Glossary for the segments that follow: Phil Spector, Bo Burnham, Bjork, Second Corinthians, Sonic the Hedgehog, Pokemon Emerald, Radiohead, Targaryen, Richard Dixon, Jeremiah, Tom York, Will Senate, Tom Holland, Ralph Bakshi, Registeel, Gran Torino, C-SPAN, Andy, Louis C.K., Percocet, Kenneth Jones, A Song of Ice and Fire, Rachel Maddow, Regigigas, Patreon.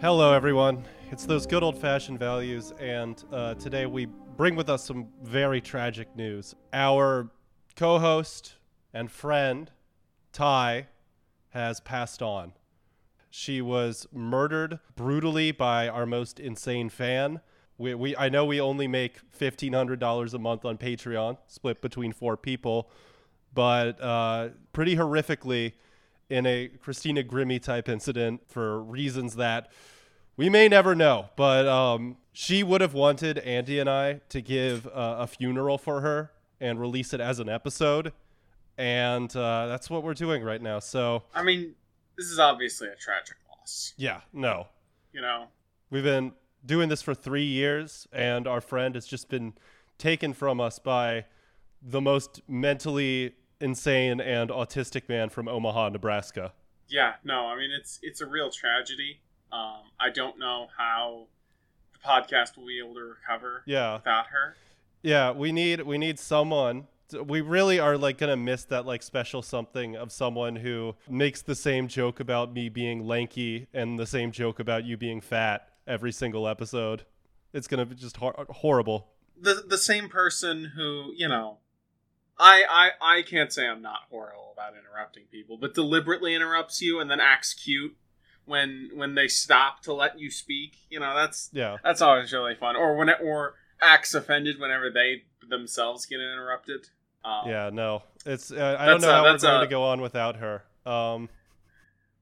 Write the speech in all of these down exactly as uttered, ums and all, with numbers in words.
Hello, everyone. It's those good old-fashioned values, and uh, today we bring with us some very tragic news. Our co-host and friend, Ty, has passed on. She was murdered brutally by our most insane fan. We, we I know we only make fifteen hundred dollars a month on Patreon, split between four people, but uh, pretty horrifically in a Christina Grimmie type incident for reasons that we may never know. But um, she would have wanted Andy and I to give uh, a funeral for her and release it as an episode. And uh, that's what we're doing right now. So, I mean, this is obviously a tragic loss. Yeah, no. You know, we've been doing this for three years and our friend has just been taken from us by the most mentally insane and autistic man from Omaha, Nebraska. Yeah, no, I mean, it's it's a real tragedy. Um, I don't know how the podcast will be able to recover yeah. without her. Yeah, we need we need someone. We really are like gonna miss that like special something of someone who makes the same joke about me being lanky and the same joke about you being fat every single episode. It's gonna be just hor- horrible. The the same person who, you know, I, I I can't say I'm not horrible about interrupting people, but deliberately interrupts you and then acts cute when when they stop to let you speak. You know, that's yeah. that's always really fun. Or when it, or acts offended whenever they themselves get interrupted. Um, yeah, no, it's uh, I don't know how a, we're going a, to go on without her. Um,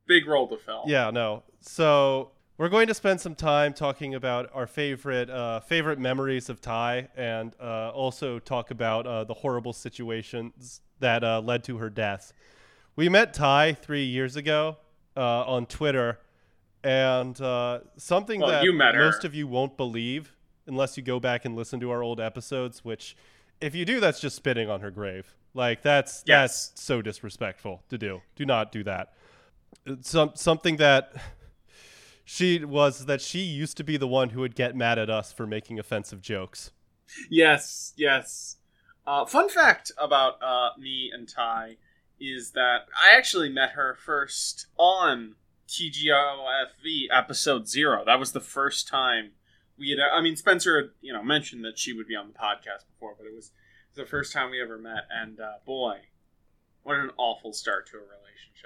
big role to fill. Yeah, no. So we're going to spend some time talking about our favorite uh, favorite memories of Ty, and uh, also talk about uh, the horrible situations that uh, led to her death. We met Ty three years ago uh, on Twitter, and uh, something well, that you met her. Most of you won't believe unless you go back and listen to our old episodes. Which, if you do, that's just spitting on her grave. Like that's yes. that's so disrespectful to do. Do not do that. Some something that. She was that she used to be the one who would get mad at us for making offensive jokes. Yes, yes. Uh, fun fact about uh, me and Ty is that I actually met her first on T G O F V episode zero. That was the first time we had. I mean, Spencer had, you know, mentioned that she would be on the podcast before, but it was the first time we ever met. And uh, boy, what an awful start to a relationship.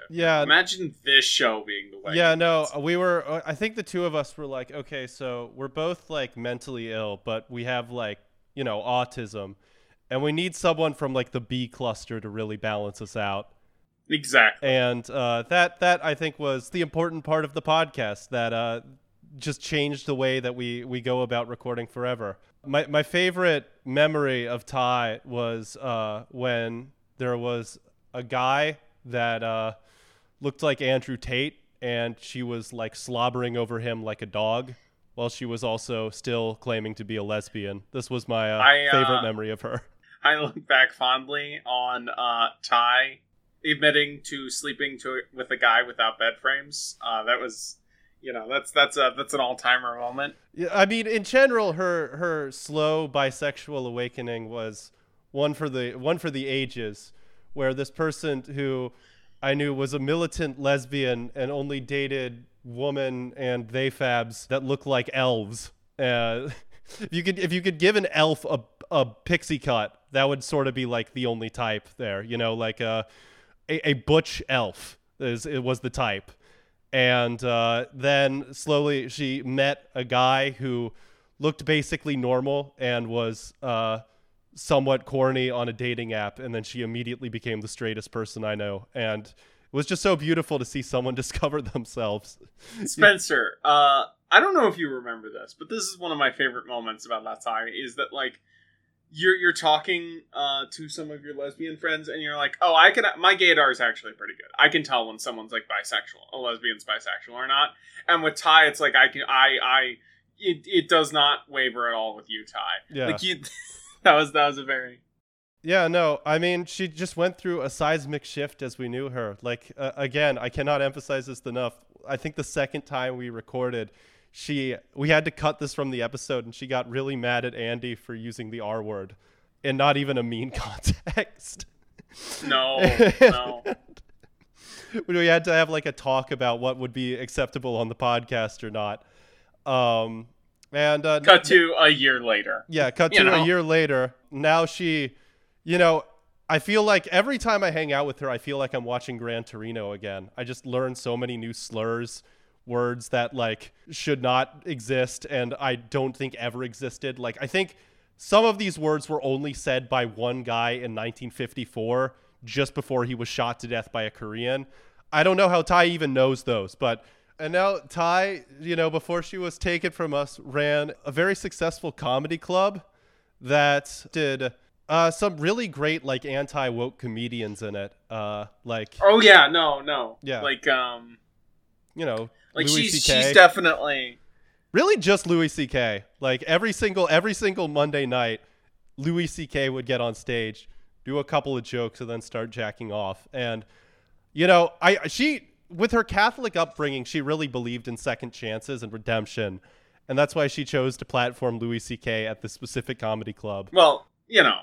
Yeah. Imagine this show being the way. Yeah, no, we were, I think the two of us were like, okay, so we're both like mentally ill, but we have like, you know, autism, and we need someone from like the B cluster to really balance us out. Exactly. And uh, that, that I think was the important part of the podcast that uh, just changed the way that we, we go about recording forever. My, my favorite memory of Ty was uh, when there was a guy that uh looked like Andrew Tate, and she was like slobbering over him like a dog while she was also still claiming to be a lesbian. This was my uh, I, uh, favorite memory of her. I look back fondly on uh Ty admitting to sleeping to with a guy without bed frames. Uh that was, you know, that's that's a that's an all-timer moment. Yeah, I mean, in general, her her slow bisexual awakening was one for the one for the ages, where this person who I knew was a militant lesbian and only dated women and they fabs that look like elves. Uh, if you could, if you could give an elf a, a pixie cut, that would sort of be like the only type there, you know, like a, a, a butch elf is, it was the type. And uh, then slowly she met a guy who looked basically normal and was, uh, somewhat corny on a dating app, and then she immediately became the straightest person I know, and it was just so beautiful to see someone discover themselves. Spencer, uh I don't know if you remember this, but this is one of my favorite moments about that time, is that like you're you're talking uh to some of your lesbian friends and you're like, oh, I can, my gaydar is actually pretty good, I can tell when someone's like bisexual, a lesbian's bisexual or not. And with Ty, it's like I can I I it, it does not waver at all with you, Ty. Yeah, like you That was that was a very... Yeah, no, I mean, she just went through a seismic shift as we knew her. Like, uh, again, I cannot emphasize this enough. I think the second time we recorded, she we had to cut this from the episode, and she got really mad at Andy for using the R word in not even a mean context. No, no. we had to have like a talk about what would be acceptable on the podcast or not. Um, and uh, cut to a year later. Yeah, cut to a year later. Now she, you know, I feel like every time I hang out with her, I feel like I'm watching Gran Torino again. I just learn so many new slurs, words that like should not exist and I don't think ever existed. Like I think some of these words were only said by one guy in nineteen fifty-four, just before he was shot to death by a Korean. I don't know how Ty even knows those, but and now Ty, you know, before she was taken from us, ran a very successful comedy club that did uh, some really great like anti-woke comedians in it. Uh, like oh yeah, no, no, yeah, like um, you know, like Louis she's C K. She's definitely really just Louis C K. Like every single every single Monday night, Louis C K would get on stage, do a couple of jokes, and then start jacking off. And, you know, I she with her Catholic upbringing, she really believed in second chances and redemption. And that's why she chose to platform Louis C K at this specific comedy club. Well, you know,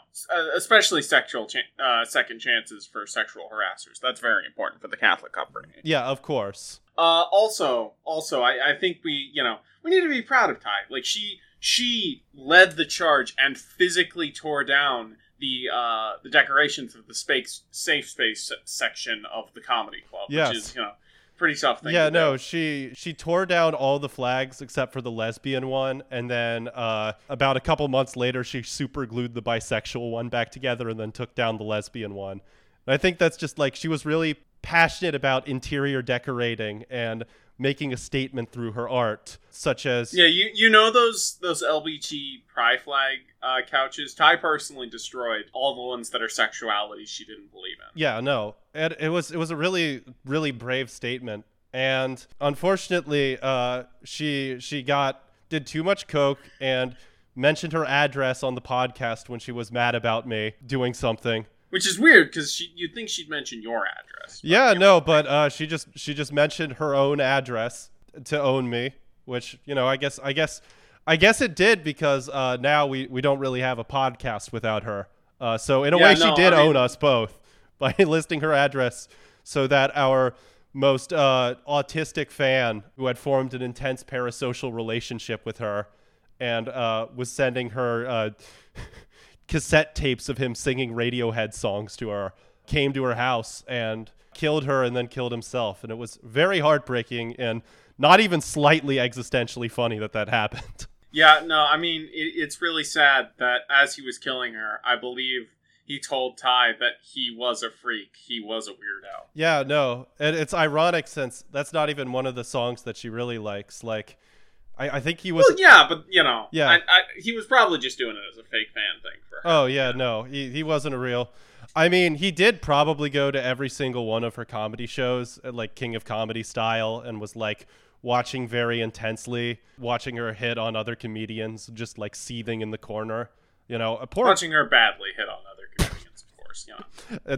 especially sexual cha- uh, second chances for sexual harassers. That's very important for the Catholic upbringing. Yeah, of course. Uh, also, also, I, I think we, you know, we need to be proud of Ty. Like, she she led the charge and physically tore down the uh, the decorations of the space, safe space section of the comedy club, yes. Which is, you know, pretty tough thing. Yeah, to no, do. she she tore down all the flags except for the lesbian one, and then uh, about a couple months later, she super glued the bisexual one back together and then took down the lesbian one. And I think that's just, like, she was really passionate about interior decorating and making a statement through her art, such as... Yeah, you you know those those L B G pride flag uh, couches? Ty personally destroyed all the ones that are sexuality she didn't believe in. Yeah, no. And it was, it was a really, really brave statement. And unfortunately, uh, she she got did too much coke and mentioned her address on the podcast when she was mad about me doing something. Which is weird, because you'd think she'd mention your address. Yeah, no, know. but uh, she just she just mentioned her own address to own me, which, you know, I guess I guess I guess it did, because uh, now we, we don't really have a podcast without her. Uh, so in a yeah, way, no, she did I mean, own us both by listing her address, so that our most uh, autistic fan, who had formed an intense parasocial relationship with her, and uh, was sending her. Uh, cassette tapes of him singing Radiohead songs to her, came to her house and killed her and then killed himself. And it was very heartbreaking and not even slightly existentially funny that that happened. Yeah, no, I mean, it, it's really sad that as he was killing her, I believe he told Ty that he was a freak. He was a weirdo. Yeah, no. And it's ironic, since that's not even one of the songs that she really likes. Like, I, I think he was... Well, yeah, but, you know, yeah. I, I, he was probably just doing it as a fake fan thing for her. Oh, yeah, no, he he wasn't a real... I mean, he did probably go to every single one of her comedy shows, like King of Comedy style, and was, like, watching very intensely, watching her hit on other comedians, just, like, seething in the corner, you know. A poor... Watching her badly hit on other comedians, of course, yeah. Uh,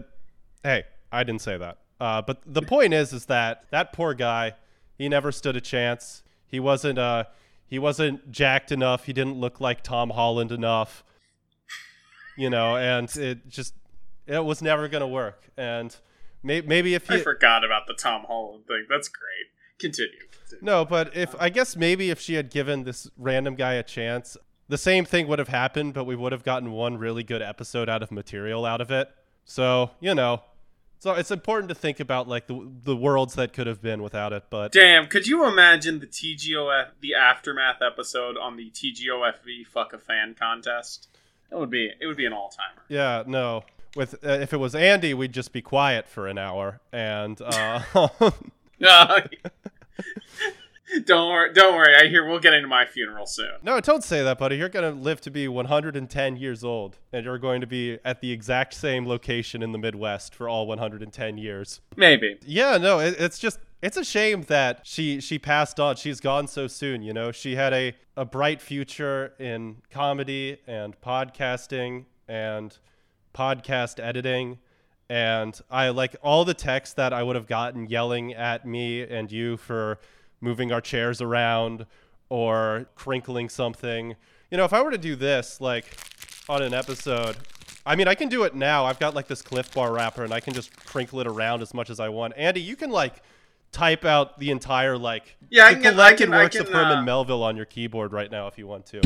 hey, I didn't say that. Uh, but the point is, is that that poor guy, he never stood a chance. He wasn't uh he wasn't jacked enough. He didn't look like Tom Holland enough, you know. And it just it was never gonna work. And may- maybe if he I forgot about the Tom Holland thing. That's great. Continue. Continue. No, but if I guess maybe if she had given this random guy a chance, the same thing would have happened, but we would have gotten one really good episode out of material out of it. So you know. So it's important to think about, like, the the worlds that could have been without it. But damn, could you imagine the T G O F, the Aftermath episode on the T G O F V Fuck a Fan contest? It would be it would be an all timer. Yeah, no. With uh, if it was Andy, we'd just be quiet for an hour and. Uh, don't worry, don't worry. I hear we'll get into my funeral soon. No, don't say that, buddy. You're going to live to be one hundred ten years old, and you're going to be at the exact same location in the Midwest for all one hundred ten years. Maybe. Yeah, no, it, it's just, it's a shame that she, she passed on. She's gone so soon, you know. She had a, a bright future in comedy and podcasting and podcast editing. And I like all the texts that I would have gotten yelling at me and you for moving our chairs around or crinkling something. You know, if I were to do this, like, on an episode, I mean, I can do it now. I've got like this Cliff Bar wrapper and I can just crinkle it around as much as I want. Andy, you can like type out the entire like yeah, I can get, I can, works I can, of Herman uh... Melville on your keyboard right now if you want to.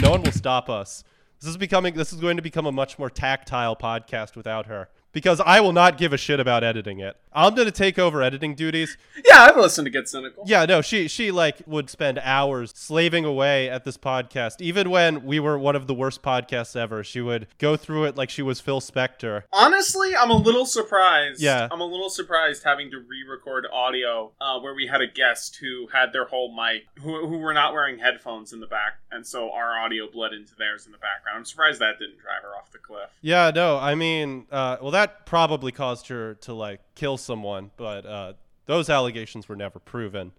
No one will stop us. This is becoming this is going to become a much more tactile podcast without her. Because I will not give a shit about editing it. I'm going to take over editing duties. Yeah, I've listened to Get Cynical. Yeah, no, she she like would spend hours slaving away at this podcast. Even when we were one of the worst podcasts ever, she would go through it like she was Phil Spector. Honestly, I'm a little surprised. Yeah. I'm a little surprised having to re-record audio uh, where we had a guest who had their whole mic, who, who were not wearing headphones in the back. And so our audio bled into theirs in the background. I'm surprised that didn't drive her off the cliff. Yeah, no, I mean, uh, well, that... That probably caused her to like kill someone, but uh, those allegations were never proven.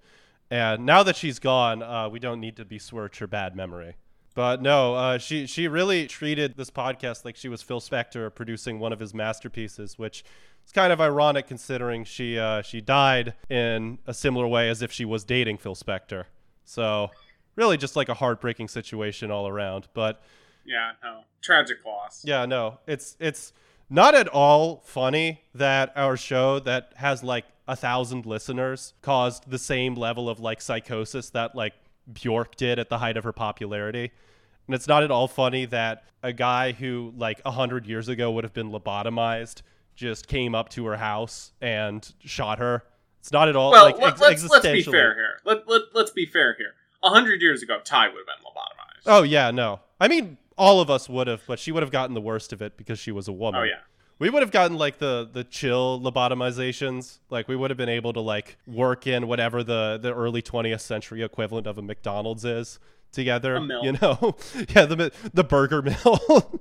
And now that she's gone, uh, we don't need to besmirch her bad memory. But no, uh, she she really treated this podcast like she was Phil Spector producing one of his masterpieces, which is kind of ironic considering she uh, she died in a similar way as if she was dating Phil Spector. So really, just like a heartbreaking situation all around. But yeah, no, tragic loss. Yeah, no, it's it's. Not at all funny that our show that has like a thousand listeners caused the same level of like psychosis that like Bjork did at the height of her popularity. And it's not at all funny that a guy who like a hundred years ago would have been lobotomized just came up to her house and shot her. It's not at all well, like ex- let's, existentially. Let's be fair here. Let, let, let's be fair here. A hundred years ago, Ty would have been lobotomized. Oh yeah, no. I mean... All of us would have, but she would have gotten the worst of it because she was a woman. Oh, yeah. We would have gotten, like, the the chill lobotomizations. Like, we would have been able to, like, work in whatever the, the early twentieth century equivalent of a McDonald's is together. A mill. You know? Yeah, the the burger mill.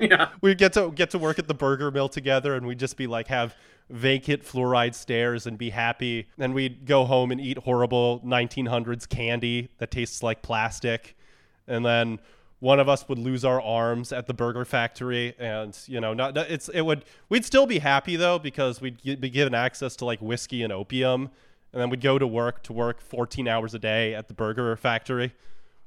Yeah. We'd get to, get to work at the burger mill together, and we'd just be, like, have vacant fluoride stairs and be happy. And we'd go home and eat horrible nineteen hundreds candy that tastes like plastic. And then... One of us would lose our arms at the burger factory, and you know, not it's it would we'd still be happy though because we'd g- be given access to like whiskey and opium, and then we'd go to work to work fourteen hours a day at the burger factory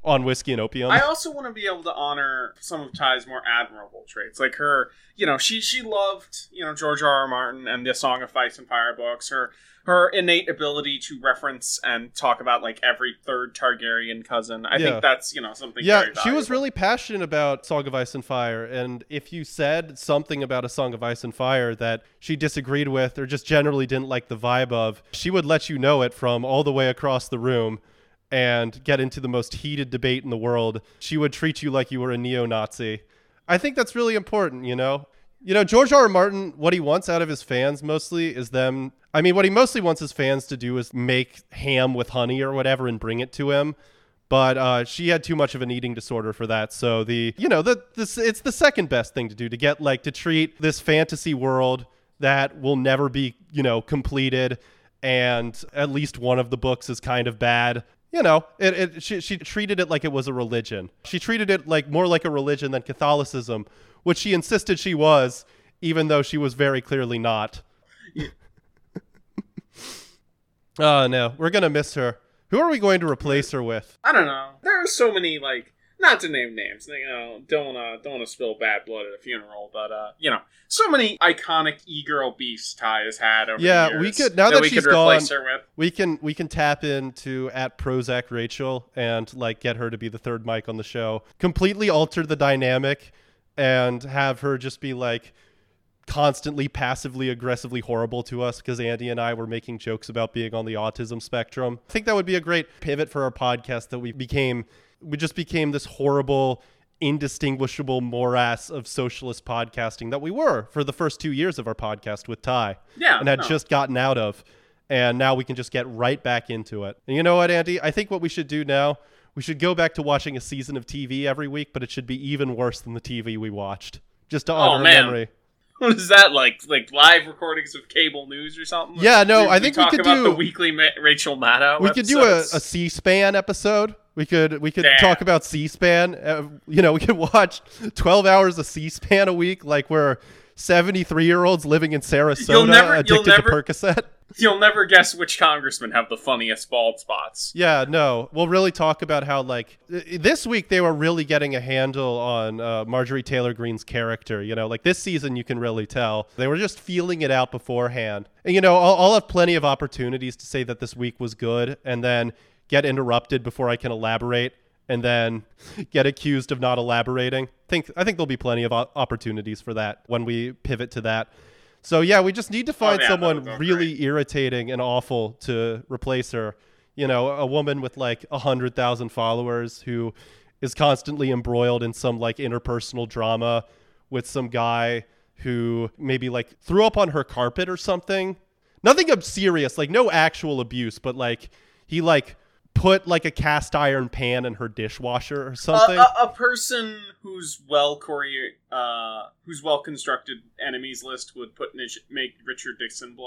on whiskey and opium. I also want to be able to honor some of Ty's more admirable traits, like her, you know, she she loved you know George R R. Martin and the A Song of Ice and Fire books. Her her innate ability to reference and talk about like every third Targaryen cousin. I yeah. think that's, you know, something yeah, very valuable. She was really passionate about Song of Ice and Fire. And if you said something about A Song of Ice and Fire that she disagreed with or just generally didn't like the vibe of, she would let you know it from all the way across the room and get into the most heated debate in the world. She would treat you like you were a neo-Nazi. I think that's really important, you know? You know, George R R. Martin, what he wants out of his fans mostly is them... I mean, what he mostly wants his fans to do is make ham with honey or whatever and bring it to him. But uh, she had too much of an eating disorder for that. So, the you know, the this it's the second best thing to do, to get, like, to treat this fantasy world that will never be, you know, completed. And at least one of the books is kind of bad. You know, it, it she, she treated it like it was a religion. She treated it like more like a religion than Catholicism, which she insisted she was, even though she was very clearly not. Oh, no. We're going to miss her. Who are we going to replace her with? I don't know. There are so many, like, not to name names. You know, don't uh, don't want to spill bad blood at a funeral, but, uh, you know, so many iconic e-girl beasts Ty has had over yeah, the years. Yeah, we could, now that, that we she's could replace gone, her with. We can, we can tap into at Prozac Rachel and, like, get her to be the third mic on the show. Completely alter the dynamic. And have her just be like constantly passively aggressively horrible to us because Andy and I were making jokes about being on the autism spectrum. I think that would be a great pivot for our podcast, that we became, we just became this horrible, indistinguishable morass of socialist podcasting that we were for the first two years of our podcast with Ty. Yeah. And had no. just gotten out of. And now we can just get right back into it. And you know what, Andy? I think what we should do now, we should go back to watching a season of T V every week, but it should be even worse than the T V we watched, just to honor oh, man. memory. What is that, like Like live recordings of cable news or something? Yeah, no, we, I think we, we could about do... the weekly Ma- Rachel Maddow We episodes. Could do a, a C-SPAN episode. We could we could Damn. talk about C-SPAN. Uh, you know, we could watch twelve hours of C-SPAN a week, like we're seventy-three-year-olds living in Sarasota you'll never, addicted you'll never, to Percocet. You'll never guess which congressmen have the funniest bald spots. Yeah, no. We'll really talk about how, like, this week they were really getting a handle on uh, Marjorie Taylor Greene's character. You know, like, this season you can really tell. They were just feeling it out beforehand. And, you know, I'll, I'll have plenty of opportunities to say that this week was good and then get interrupted before I can elaborate. And then get accused of not elaborating. Think I think there'll be plenty of opportunities for that when we pivot to that. So yeah, we just need to find oh, yeah, someone really great. irritating and awful to replace her. You know, a woman with like a hundred thousand followers who is constantly embroiled in some like interpersonal drama with some guy who maybe like threw up on her carpet or something. Nothing serious, like no actual abuse, but like he like. put like a cast iron pan in her dishwasher or something. Uh, a, a person whose well choreo- uh, whose well constructed enemies list would put niche- make Richard Dixon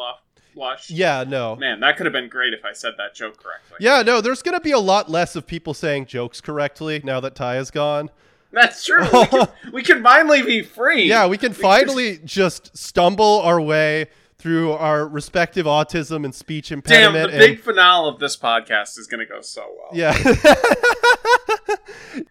blush. Yeah, no. Man, that could have been great if I said that joke correctly. Yeah, no. There's gonna be a lot less of people saying jokes correctly now that Ty is gone. That's true. we, can, we can finally be free. Yeah, we can finally we just stumble our way through our respective autism and speech impediment. Damn, the and, big finale of this podcast is going to go so well. Yeah.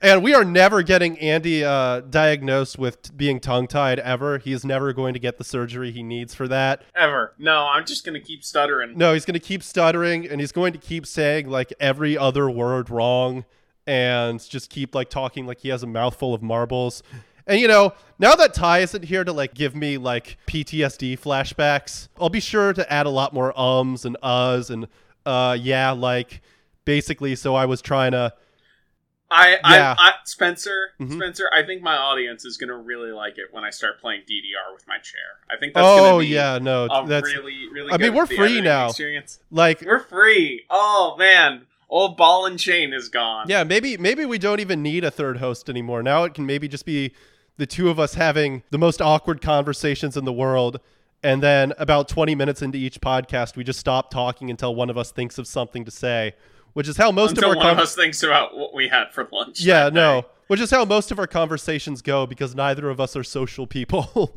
And we are never getting Andy uh, diagnosed with t- being tongue-tied ever. He's never going to get the surgery he needs for that. Ever. No, I'm just going to keep stuttering. No, he's going to keep stuttering, and he's going to keep saying, like, every other word wrong and just keep, like, talking like he has a mouthful of marbles. And, you know, now that Ty isn't here to, like, give me, like, P T S D flashbacks, I'll be sure to add a lot more ums and uhs and, uh, yeah, like, basically, so I was trying to... I, yeah. I, I Spencer, mm-hmm. Spencer, I think my audience is going to really like it when I start playing D D R with my chair. I think that's oh, going to be yeah, no, a that's, really, really I good mean, we're free now. Experience. Like, we're free. Oh, man. Old ball and chain is gone. Yeah, maybe maybe we don't even need a third host anymore. Now it can maybe just be the two of us having the most awkward conversations in the world. And then about twenty minutes into each podcast, we just stop talking until one of us thinks of something to say, which is how most until of our... Until one com- of us thinks about what we had for lunch. Yeah, no. Which is how most of our conversations go because neither of us are social people.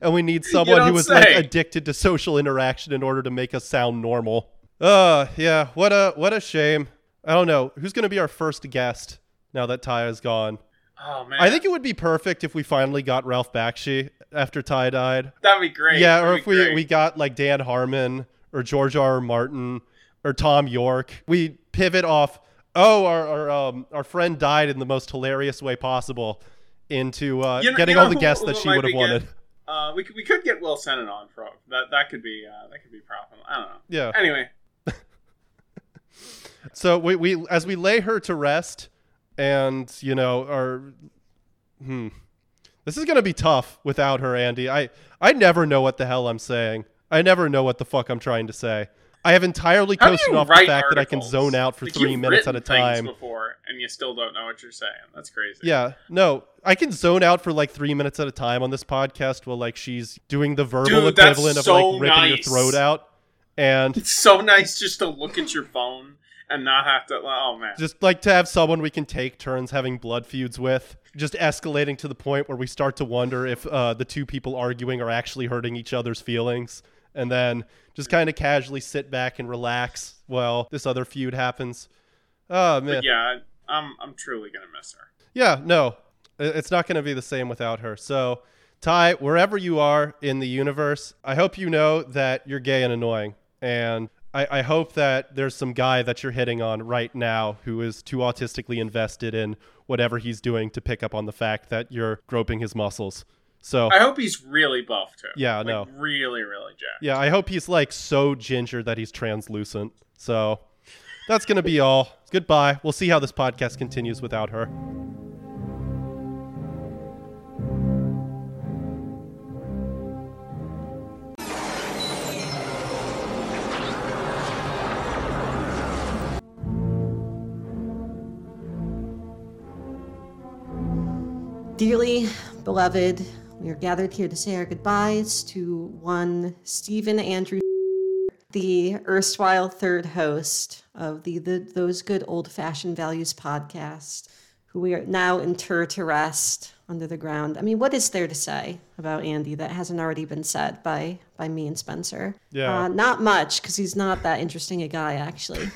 And we need someone who is like addicted to social interaction in order to make us sound normal. Uh, yeah, what a what a shame. I don't know. Who's going to be our first guest now that Ty is gone? Oh, man. I think it would be perfect if we finally got Ralph Bakshi after Ty died. That'd be great. Yeah, That'd or if we, great. we got like Dan Harmon or George R R. Martin or Tom York. We pivot off, oh, our our, um, our friend died in the most hilarious way possible into uh, you know, getting you know all the guests that she would have wanted. Good? Uh, we, we could get Will Senate on for that. That could be uh, that could be problem. I don't know. Yeah. Anyway. So we, we as we lay her to rest and, you know, our hmm, this is going to be tough without her, Andy. I, I never know what the hell I'm saying. I never know what the fuck I'm trying to say. I have entirely coasted off the fact articles? that I can zone out for like three minutes at a time before and you still don't know what you're saying. That's crazy. Yeah, no, I can zone out for like three minutes at a time on this podcast while like she's doing the verbal Dude, equivalent of so like ripping nice. your throat out. And it's so nice just to look at your phone. And not have to, oh man. Just like to have someone we can take turns having blood feuds with, just escalating to the point where we start to wonder if uh, the two people arguing are actually hurting each other's feelings. And then just kind of casually sit back and relax while this other feud happens. Oh man. But yeah, I'm, I'm truly going to miss her. Yeah, no, it's not going to be the same without her. So Ty, wherever you are in the universe, I hope you know that you're gay and annoying. And I hope that there's some guy that you're hitting on right now who is too autistically invested in whatever he's doing to pick up on the fact that you're groping his muscles. So I hope he's really buff too. Yeah, like, no. Really, really jacked. Yeah, I hope he's like so ginger that he's translucent. So that's going to be all. Goodbye. We'll see how this podcast continues without her. Dearly beloved, we are gathered here to say our goodbyes to one Stephen Andrew, the erstwhile third host of the, the Those Good Old Fashioned Values podcast, who we are now inter to rest under the ground. I mean, what is there to say about Andy that hasn't already been said by, by me and Spencer? Yeah. Uh, not much, because he's not that interesting a guy, actually.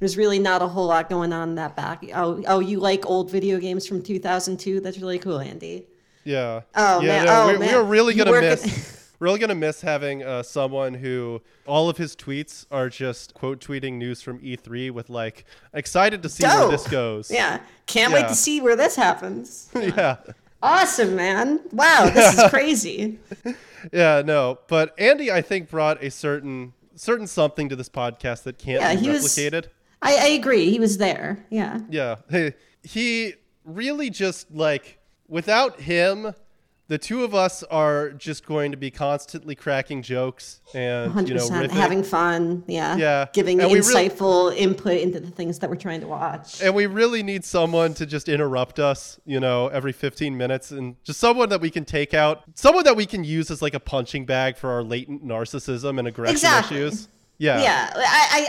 There's really not a whole lot going on in that back. Oh, oh, you like old video games from two thousand two? That's really cool, Andy. Yeah. Oh, yeah, man. No, oh, we, man. We are really going to miss... Gonna... really going to miss having uh, someone who all of his tweets are just quote tweeting news from E three with like, excited to see Dope. where this goes. Yeah. Can't yeah. wait to see where this happens. Yeah. yeah. Awesome, man. Wow. This yeah. is crazy. yeah, no. But Andy, I think, brought a certain certain something to this podcast that can't yeah, be replicated. Was, I, I agree. He was there. Yeah. Yeah. He, he really just like, without him... The two of us are just going to be constantly cracking jokes and one hundred percent you know, riffing. Having fun, yeah, yeah. giving and insightful really, input into the things that we're trying to watch. And we really need someone to just interrupt us, you know, every fifteen minutes, and just someone that we can take out, someone that we can use as like a punching bag for our latent narcissism and aggression exactly. issues. Yeah, yeah. I, I,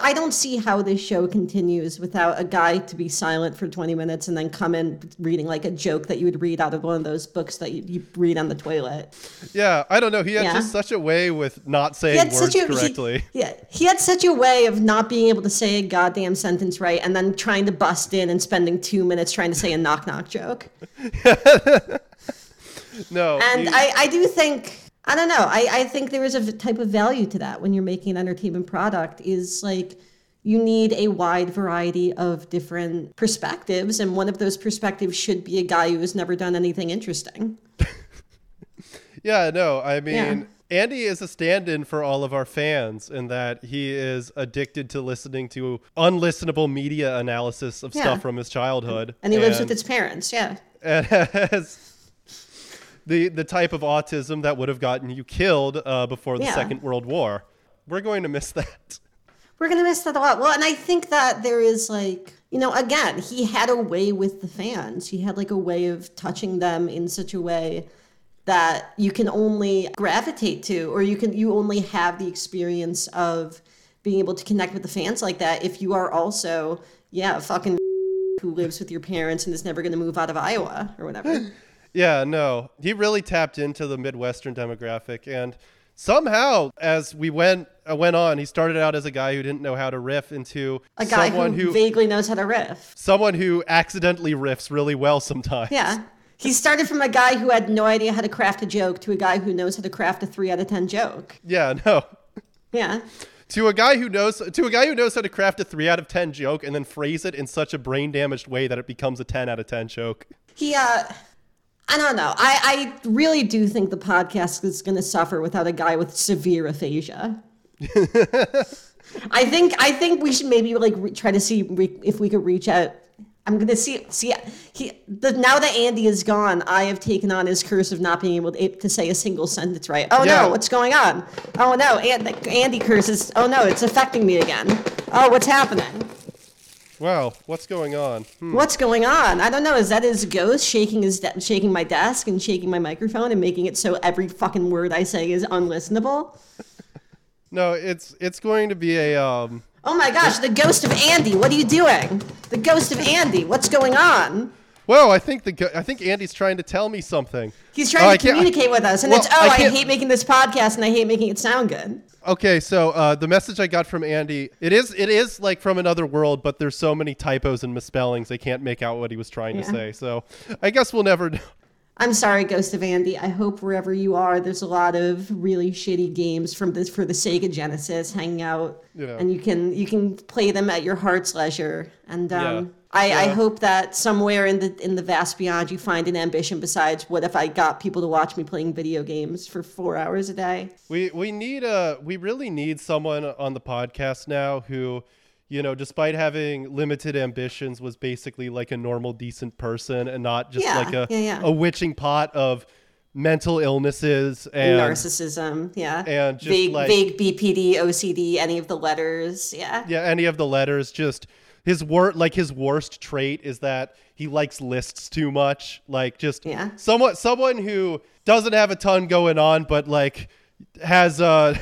I, I don't see how this show continues without a guy to be silent for twenty minutes and then come in reading like a joke that you would read out of one of those books that you, you read on the toilet. Yeah, I don't know. He had yeah. just such a way with not saying words a, correctly. He, yeah, he had such a way of not being able to say a goddamn sentence right and then trying to bust in and spending two minutes trying to say a knock-knock joke. no. And he... I, I do think... I don't know. I, I think there is a type of value to that when you're making an entertainment product is like you need a wide variety of different perspectives. And one of those perspectives should be a guy who has never done anything interesting. yeah, no, I mean, yeah. Andy is a stand-in for all of our fans in that he is addicted to listening to unlistenable media analysis of yeah. stuff from his childhood. And he and, lives with his parents. Yeah. And has... The the type of autism that would have gotten you killed uh, before the yeah. Second World War. We're going to miss that. We're going to miss that a lot. Well, and I think that there is like, you know, again, he had a way with the fans. He had like a way of touching them in such a way that you can only gravitate to, or you can you only have the experience of being able to connect with the fans like that if you are also, yeah, fucking who lives with your parents and is never going to move out of Iowa or whatever. Yeah, no, he really tapped into the Midwestern demographic. And somehow, as we went uh, went on, he started out as a guy who didn't know how to riff into a guy someone who, who vaguely knows how to riff. Someone who accidentally riffs really well sometimes. Yeah, he started from a guy who had no idea how to craft a joke to a guy who knows how to craft a three out of ten joke. Yeah, no. Yeah. To a guy who knows to a guy who knows how to craft a three out of ten joke and then phrase it in such a brain damaged way that it becomes a ten out of ten joke. He, uh... I don't know. I, I really do think the podcast is going to suffer without a guy with severe aphasia. I think I think we should maybe like re- try to see re- if we could reach out. I'm going to see see he the, now that Andy is gone, I have taken on his curse of not being able to, to say a single sentence right. Oh yeah. no, what's going on? Oh no, and, Andy curses. Oh no, it's affecting me again. Oh, what's happening? Wow, what's going on? Hmm. What's going on? I don't know. Is that his ghost shaking his de- shaking my desk and shaking my microphone and making it so every fucking word I say is unlistenable? No, it's it's going to be a... Um, oh my gosh, the ghost of Andy. What are you doing? The ghost of Andy. What's going on? Whoa, I think the go- I think Andy's trying to tell me something. He's trying uh, to communicate I, with us. And well, it's, oh, I, I hate making this podcast and I hate making it sound good. Okay, so uh, the message I got from Andy, it is it is like from another world, but there's so many typos and misspellings, they can't make out what he was trying yeah. to say. So I guess we'll never know. I'm sorry, Ghost of Andy. I hope wherever you are, there's a lot of really shitty games from this for the Sega Genesis hanging out, yeah. and you can you can play them at your heart's leisure. And um, yeah. I, yeah. I hope that somewhere in the in the vast beyond, you find an ambition besides what if I got people to watch me playing video games for four hours a day. We we need a we really need someone on the podcast now who, you know, despite having limited ambitions, was basically like a normal, decent person and not just yeah, like a yeah, yeah. a witching pot of mental illnesses and narcissism, yeah, and just vague, like, vague B P D, O C D, any of the letters, yeah, yeah, any of the letters, just. His wor- like his worst trait is that he likes lists too much. Like just yeah. someone someone who doesn't have a ton going on, but like has uh,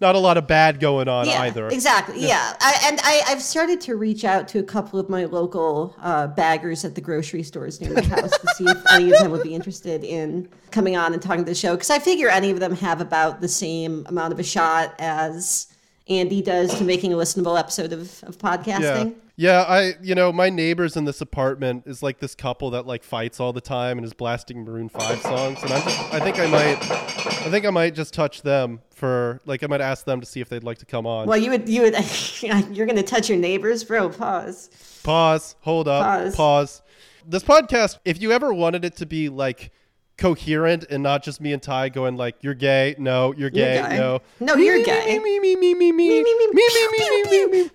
not a lot of bad going on yeah, either. Exactly. Yeah. yeah. I, and I, I've started to reach out to a couple of my local uh, baggers at the grocery stores near my house to see if any of them would be interested in coming on and talking to the show. Because I figure any of them have about the same amount of a shot as Andy does to making a listenable episode of, of podcasting. Yeah. Yeah, I, you know, my neighbors in this apartment is like this couple that like fights all the time and is blasting Maroon Five songs, and I'm just, I think I might, I think I might just touch them for, like, I might ask them to see if they'd like to come on. Well, you would, you would, you're gonna touch your neighbors, bro. Pause. Pause. Hold up. Pause. Pause. This podcast, if you ever wanted it to be like coherent and not just me and Ty going like, you're gay, no, you're gay, you're gay. no, no, me, you're me, gay. Me me me me me me me me me me me me me.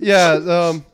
Yeah, um,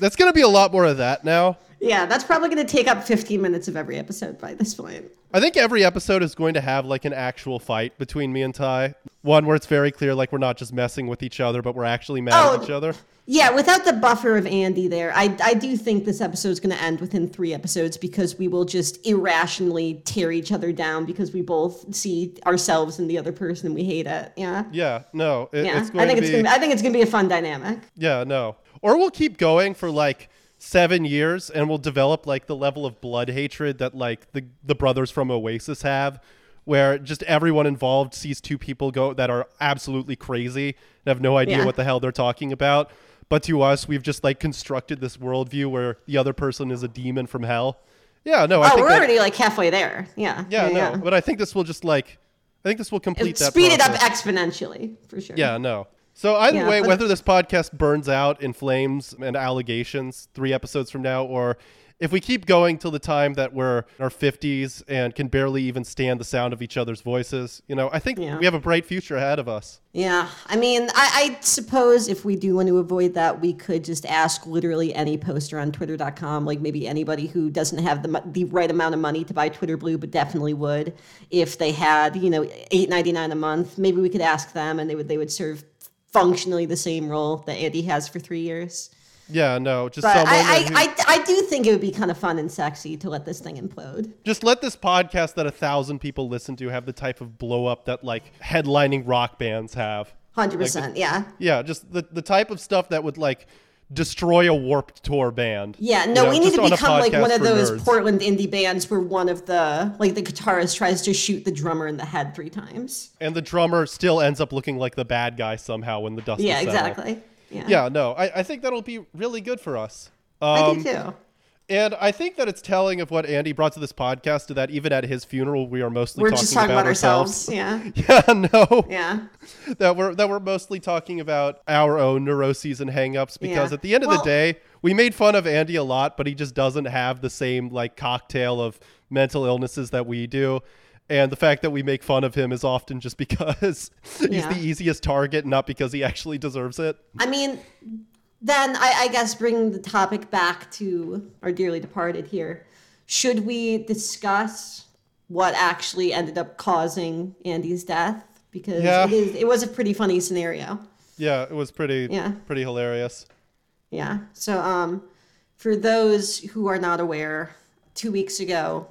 that's going to be a lot more of that now. Yeah, that's probably going to take up fifteen minutes of every episode by this point. I think every episode is going to have like an actual fight between me and Ty. One where it's very clear like we're not just messing with each other, but we're actually mad oh, at each other. Yeah, without the buffer of Andy there, I, I do think this episode is going to end within three episodes because we will just irrationally tear each other down because we both see ourselves in the other person we hate it. Yeah. Yeah, no. It, yeah. It's going I think to it's be... gonna, I think it's going to be a fun dynamic. Yeah, no. Or we'll keep going for like seven years and we'll develop like the level of blood hatred that like the the brothers from Oasis have, where just everyone involved sees two people go that are absolutely crazy and have no idea yeah. what the hell they're talking about, but to us we've just like constructed this worldview where the other person is a demon from hell. Yeah, no, I oh, think we're that, already like halfway there. Yeah. Yeah, yeah no. Yeah. But I think this will just like I think this will complete It'll that speed process. It up exponentially for sure. Yeah, no. So either yeah, way, whether this podcast burns out in flames and allegations three episodes from now, or if we keep going till the time that we're in our fifties and can barely even stand the sound of each other's voices, you know, I think yeah. we have a bright future ahead of us. Yeah. I mean, I, I suppose if we do want to avoid that, we could just ask literally any poster on twitter dot com, like maybe anybody who doesn't have the the right amount of money to buy Twitter Blue, but definitely would if they had, you know, eight dollars and ninety-nine cents a month. Maybe we could ask them and they would they would serve functionally the same role that Andy has for three years. Yeah, no, just but someone. I, who, I, I, I do think it would be kind of fun and sexy to let this thing implode. Just let this podcast that a thousand people listen to have the type of blow up that like headlining rock bands have. one hundred percent, like the, yeah. Yeah, just the, the type of stuff that would like destroy a Warped Tour band. Yeah, no, you know, we need to become like one of those nerds. Portland indie bands where one of the, like the guitarist tries to shoot the drummer in the head three times. And the drummer still ends up looking like the bad guy somehow when the dust yeah, is settled. Exactly. Yeah, yeah no, I, I think that'll be really good for us. Um, I do too. And I think that it's telling of what Andy brought to this podcast to that even at his funeral, we are mostly we're talking, just talking about, about ourselves. ourselves. Yeah. Yeah, no. Yeah. That we're, that we're mostly talking about our own neuroses and hangups because yeah. at the end of well, the day, we made fun of Andy a lot, but he just doesn't have the same like cocktail of mental illnesses that we do. And the fact that we make fun of him is often just because he's yeah. the easiest target, not because he actually deserves it. I mean... Then I, I guess bringing the topic back to our dearly departed here, should we discuss what actually ended up causing Andy's death? Because yeah. it, is, it was a pretty funny scenario. Yeah, it was pretty yeah. pretty hilarious. Yeah. So um, for those who are not aware, two weeks ago,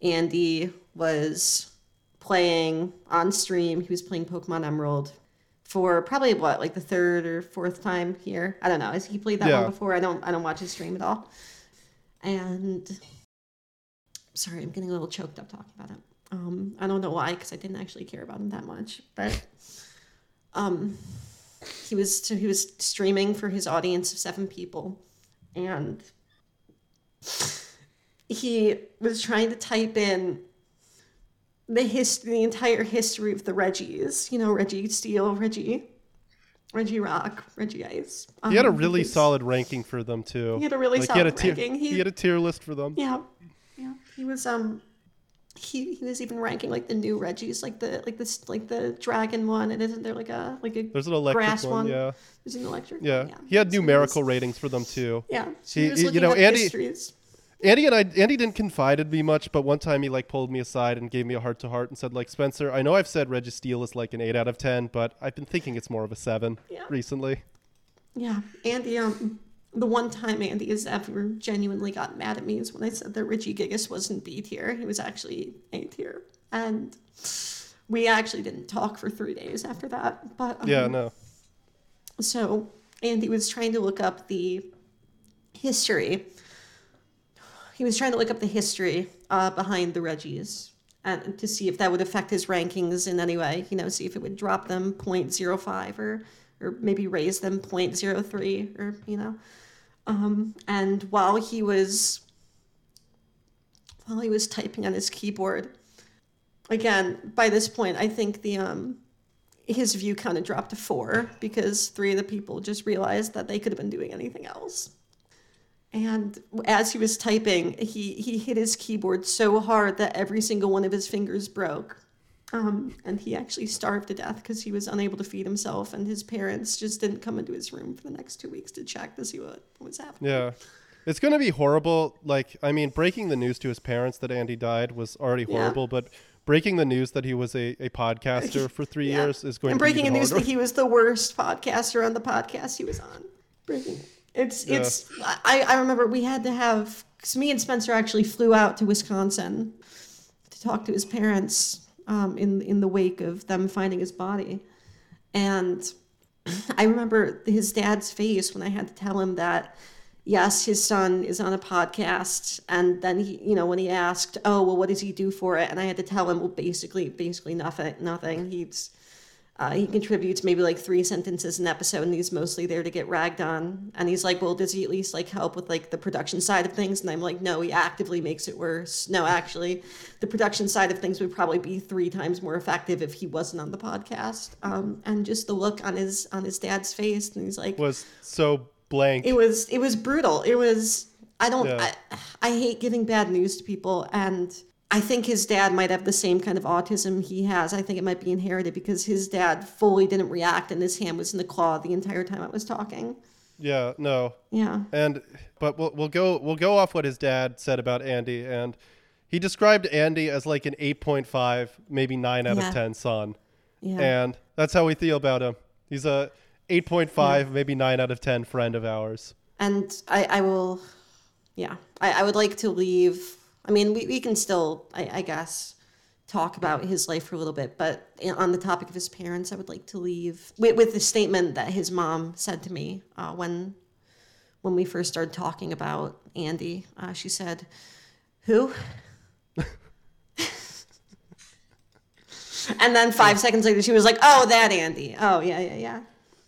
Andy was playing on stream. He was playing Pokemon Emerald for probably what, like the third or fourth time here. I don't know. Has he played that yeah. one before? I don't I don't watch his stream at all. And sorry, I'm getting a little choked up talking about him. Um, I don't know why, because I didn't actually care about him that much. But um, he was so he was streaming for his audience of seven people, and he was trying to type in the history, the entire history of the Reggies, you know, Registeel, Reggie, Reggie Rock, Reggie Ice. Um, he had a really solid ranking for them too. He had a really like solid he a ranking. Tier, he, he had a tier list for them. Yeah, yeah. He was um, he, he was even ranking like the new Reggies, like the like this like the dragon one. And isn't there like a like a there's an electric grass one? one? Yeah, there's an electric. Yeah, one, yeah. He had so numerical he was, ratings for them too. Yeah, so he, he was looking you know, at Andy, histories. Andy and I, Andy didn't confide in me much, but one time he like pulled me aside and gave me a heart to heart and said like, Spencer, I know I've said Registeel is like an eight out of ten, but I've been thinking it's more of a seven yeah. recently. Yeah. Andy, um, the one time Andy has ever genuinely got mad at me is when I said that Regigigas wasn't B tier. He was actually A tier. And we actually didn't talk for three days after that. But um, Yeah, no. So Andy was trying to look up the history. He was trying to look up the history uh, behind the Reggies and to see if that would affect his rankings in any way, you know, see if it would drop them zero point zero five or, or maybe raise them zero point zero three or, you know. Um, and while he was, while he was typing on his keyboard, again, by this point, I think the um, his view kind of dropped to four because three of the people just realized that they could have been doing anything else. And as he was typing, he, he hit his keyboard so hard that every single one of his fingers broke. Um, and he actually starved to death because he was unable to feed himself, and his parents just didn't come into his room for the next two weeks to check to see what was happening. Yeah. It's going to be horrible. Like, I mean, breaking the news to his parents that Andy died was already horrible, yeah. but breaking the news that he was a, a podcaster for three yeah. years is going and to be And breaking the news that he was the worst podcaster on the podcast he was on. Breaking it. It's, yeah. it's, I, I remember we had to have, because me and Spencer actually flew out to Wisconsin to talk to his parents um, in, in the wake of them finding his body. And I remember his dad's face when I had to tell him that, yes, his son is on a podcast. And then he, you know, when he asked, oh, well, what does he do for it? And I had to tell him, well, basically, basically nothing, nothing. He's, Uh, he contributes maybe like three sentences an episode, and he's mostly there to get ragged on. And he's like, well, does he at least like help with like the production side of things? And I'm like, no, he actively makes it worse. No, actually, the production side of things would probably be three times more effective if he wasn't on the podcast. Um, and just the look on his on his dad's face, and he's like, was so blank. It was it was brutal. It was I don't yeah. I, I hate giving bad news to people, and I think his dad might have the same kind of autism he has. I think it might be inherited because his dad fully didn't react, and his hand was in the claw the entire time I was talking. Yeah, no. Yeah. And but we'll we'll go we'll go off what his dad said about Andy, and he described Andy as like an eight point five, maybe nine out yeah. of ten son. Yeah. And that's how we feel about him. He's a eight point five, yeah. maybe nine out of ten friend of ours. And I, I will, yeah, I, I would like to leave. I mean, we, we can still, I, I guess, talk about his life for a little bit. But on the topic of his parents, I would like to leave with, with the statement that his mom said to me uh, when when we first started talking about Andy. Uh, she said, "Who?" And then five seconds later, she was like, "Oh, that Andy. Oh, yeah, yeah, yeah."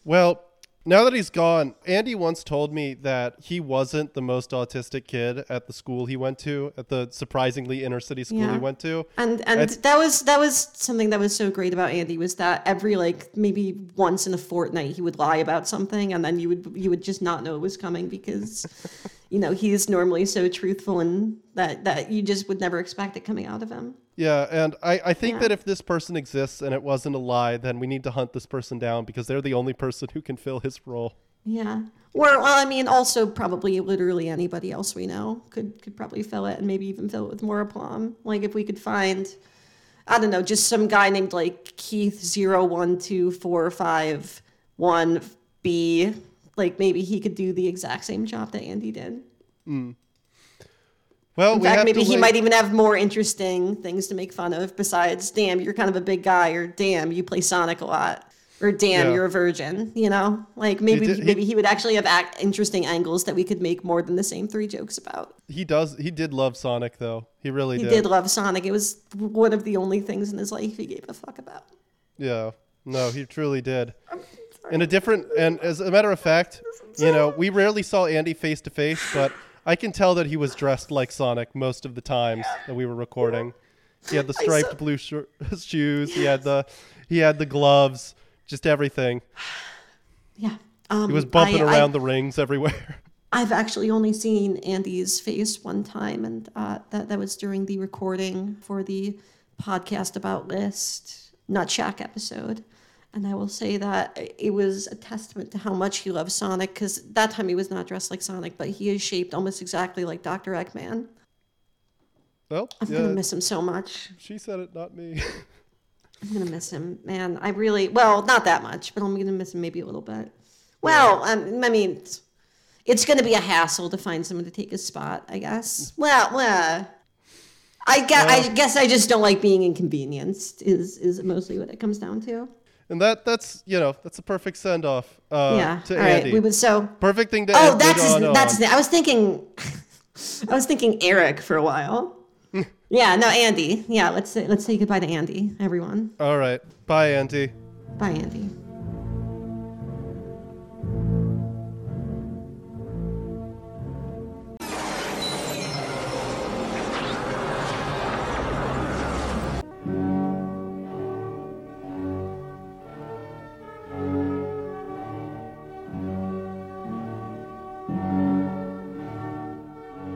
Well, now that he's gone, Andy once told me that he wasn't the most autistic kid at the school he went to, at the surprisingly inner city school yeah. he went to. And and I'd... that was that was something that was so great about Andy, was that every like maybe once in a fortnight he would lie about something, and then you would you would just not know it was coming because you know, he is normally so truthful, and that, that you just would never expect it coming out of him. Yeah, and I, I think yeah. that if this person exists and it wasn't a lie, then we need to hunt this person down because they're the only person who can fill his role. Yeah. Or, well, I mean, also probably literally anybody else we know could, could probably fill it, and maybe even fill it with more aplomb. Like if we could find, I don't know, just some guy named like Keith zero one two four five one B, like maybe he could do the exact same job that Andy did. Hmm. Well, in we fact, have maybe to he link... might even have more interesting things to make fun of besides, damn, you're kind of a big guy, or damn, you play Sonic a lot, or damn, yeah. you're a virgin, you know? Like maybe he did, maybe he... he would actually have act- interesting angles that we could make more than the same three jokes about. He does. He did love Sonic, though. He really he did. He did love Sonic. It was one of the only things in his life he gave a fuck about. Yeah. No, he truly did. In a different, and as a matter of fact, you know, we rarely saw Andy face to face, but... I can tell that he was dressed like Sonic most of the times that we were recording. He had the striped saw... blue sh- shoes. He had the he had the gloves. Just everything. Yeah. Um, he was bumping I, around I, the rings everywhere. I've actually only seen Andy's face one time, and uh, that that was during the recording for the podcast about List, Nut Shack episode. And I will say that it was a testament to how much he loved Sonic, because that time he was not dressed like Sonic, but he is shaped almost exactly like Doctor Eggman. Well, I'm yeah, going to miss him so much. She said it, not me. I'm going to miss him, man. I really, well, not that much, but I'm going to miss him maybe a little bit. Well, yeah. um, I mean, it's going to be a hassle to find someone to take his spot, I guess. Well, well, I guess, well, I guess I just don't like being inconvenienced is, is mostly what it comes down to. And that that's, you know, that's a perfect send-off uh, yeah. to all Andy. Right. We would, so, perfect thing to oh, end that's on, that's on. I was thinking... I was thinking Eric for a while. Yeah, no, Andy. Yeah, let's say, let's say goodbye to Andy, everyone. All right. Bye, Andy. Bye, Andy.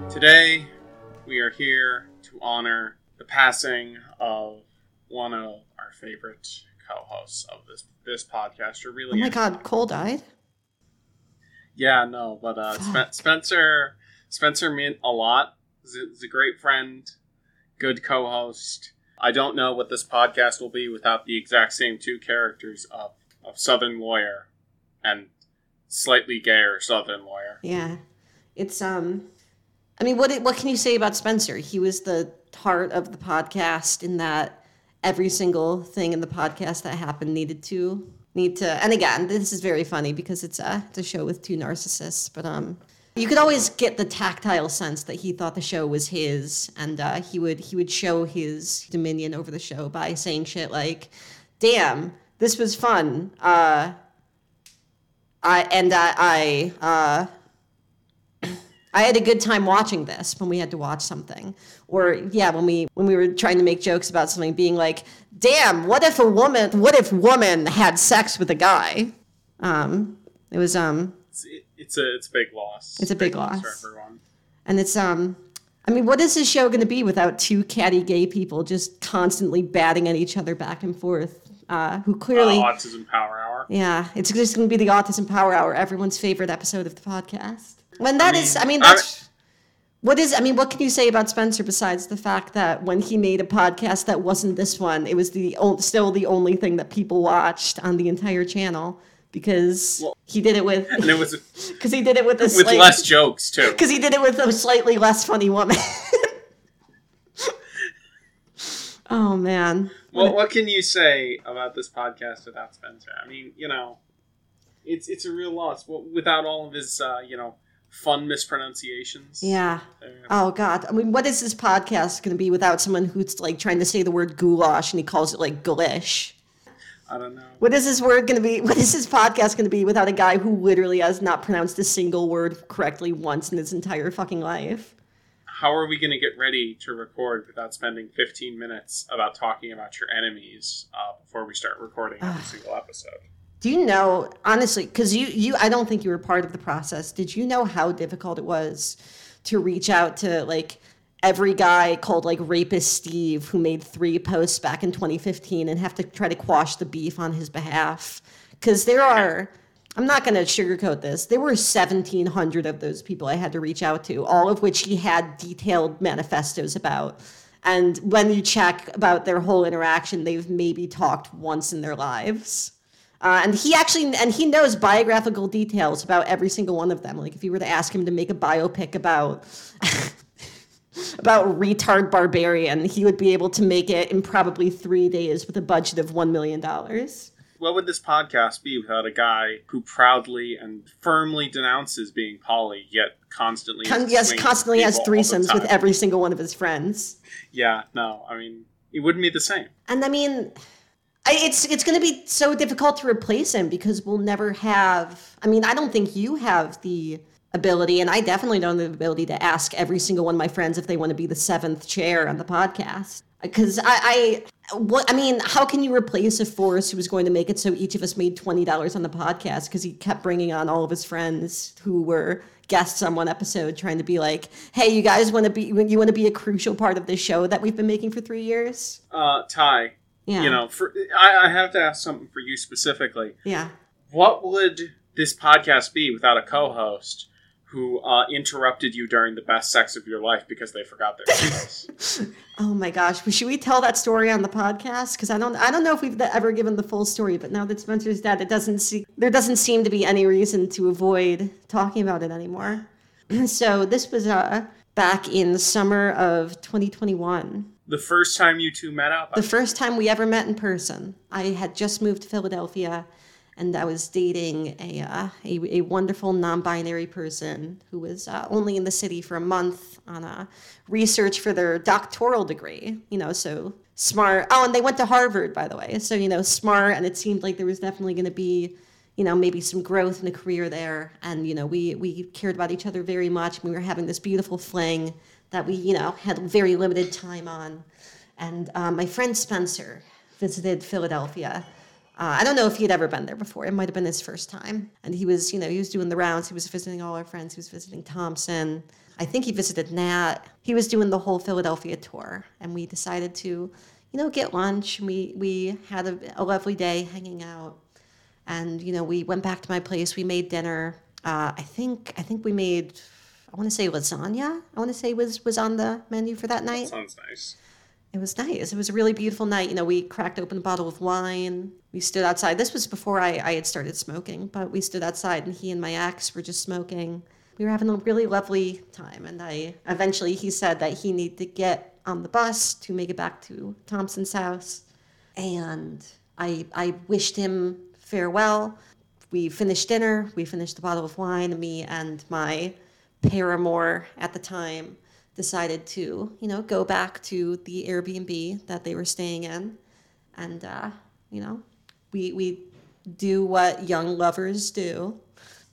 Today, we are here to honor the passing of one of our favorite co-hosts of this this podcast. You're really oh my god, Cole died? Yeah, no, but uh, Sp- Spencer Spencer meant a lot. He's a great friend, good co-host. I don't know what this podcast will be without the exact same two characters of, of Southern Lawyer and slightly gayer Southern Lawyer. Yeah, it's... um. I mean, what what can you say about Spencer? He was the heart of the podcast in that every single thing in the podcast that happened needed to need to. And again, this is very funny because it's a, it's a show with two narcissists. But um, you could always get the tactile sense that he thought the show was his, and uh, he would he would show his dominion over the show by saying shit like, "Damn, this was fun." Uh, I and I I. Uh, I had a good time watching this when we had to watch something. Or, yeah, when we when we were trying to make jokes about something, being like, damn, what if a woman, what if woman had sex with a guy? Um, it was... um, It's, it's, a, it's a big loss. It's a big, big loss. loss for everyone. And it's... um, I mean, what is this show going to be without two catty gay people just constantly batting at each other back and forth? Uh, who clearly... Uh, Autism Power Hour. Yeah, it's just going to be the Autism Power Hour, everyone's favorite episode of the podcast. When that I mean, is, I mean, that's, I, what is, I mean, what can you say about Spencer besides the fact that when he made a podcast that wasn't this one, it was the still the only thing that people watched on the entire channel because well, he did it with, and it was because he did it with a with slight, less jokes too, because he did it with a slightly less funny woman. Oh man. Well, what, what can you say about this podcast without Spencer? I mean, you know, it's it's a real loss. Well, without all of his, uh, you know. Fun mispronunciations. Yeah. There. Oh, God. I mean, what is this podcast going to be without someone who's, like, trying to say the word goulash and he calls it, like, glish? I don't know. What is this word going to be? What is this podcast going to be without a guy who literally has not pronounced a single word correctly once in his entire fucking life? How are we going to get ready to record without spending fifteen minutes about talking about your enemies uh, before we start recording every single episode? Do you know, honestly, because you, you, I don't think you were part of the process. Did you know how difficult it was to reach out to, like, every guy called, like, Rapist Steve who made three posts back in twenty fifteen and have to try to quash the beef on his behalf? Because there are, I'm not going to sugarcoat this, there were seventeen hundred of those people I had to reach out to, all of which he had detailed manifestos about. And when you check about their whole interaction, they've maybe talked once in their lives. Uh, and he actually, and he knows biographical details about every single one of them. Like if you were to ask him to make a biopic about, about retard barbarian, he would be able to make it in probably three days with a budget of one million dollars. What would this podcast be without a guy who proudly and firmly denounces being poly, yet constantly... Con- yes, constantly has threesomes with every single one of his friends. Yeah, no, I mean, it wouldn't be the same. And I mean... It's it's going to be so difficult to replace him because we'll never have... I mean, I don't think you have the ability, and I definitely don't have the ability to ask every single one of my friends if they want to be the seventh chair on the podcast. Because I... I, what, I mean, how can you replace a force who was going to make it so each of us made twenty dollars on the podcast because he kept bringing on all of his friends who were guests on one episode trying to be like, hey, you guys want to be... You want to be a crucial part of this show that we've been making for three years? Uh, Ty... Yeah. You know, for I, I have to ask something for you specifically. Yeah. What would this podcast be without a co-host who uh, interrupted you during the best sex of your life because they forgot their emails. Oh my gosh. Should we tell that story on the podcast? Because I don't I don't know if we've ever given the full story, but now that Spencer's dead, it doesn't see, there doesn't seem to be any reason to avoid talking about it anymore. So this was uh, back in the summer of twenty twenty-one. The first time you two met up? The first time we ever met in person. I had just moved to Philadelphia. And I was dating a, uh, a a wonderful non-binary person who was uh, only in the city for a month on a research for their doctoral degree. You know, so smart. Oh, and they went to Harvard, by the way. So, you know, smart. And it seemed like there was definitely going to be, you know, maybe some growth in a career there. And, you know, we, we cared about each other very much. We were having this beautiful fling that we, you know, had very limited time on. And uh, my friend Spencer visited Philadelphia. Uh, I don't know if he'd ever been there before. It might have been his first time. And he was, you know, he was doing the rounds. He was visiting all our friends. He was visiting Thompson. I think he visited Nat. He was doing the whole Philadelphia tour. And we decided to, you know, get lunch. And we, we had a, a lovely day hanging out. And, you know, we went back to my place. We made dinner. Uh, I think I think we made, I want to say lasagna, I want to say was was on the menu for that night. Sounds nice. It was nice. It was a really beautiful night. You know, we cracked open a bottle of wine. We stood outside. This was before I, I had started smoking, but we stood outside and he and my ex were just smoking. We were having a really lovely time. And I eventually he said that he needed to get on the bus to make it back to Thompson's house. And I I wished him farewell. We finished dinner. We finished the bottle of wine. And me and my paramour at the time decided to, you know, go back to the Airbnb that they were staying in. And, uh, you know, we we do what young lovers do.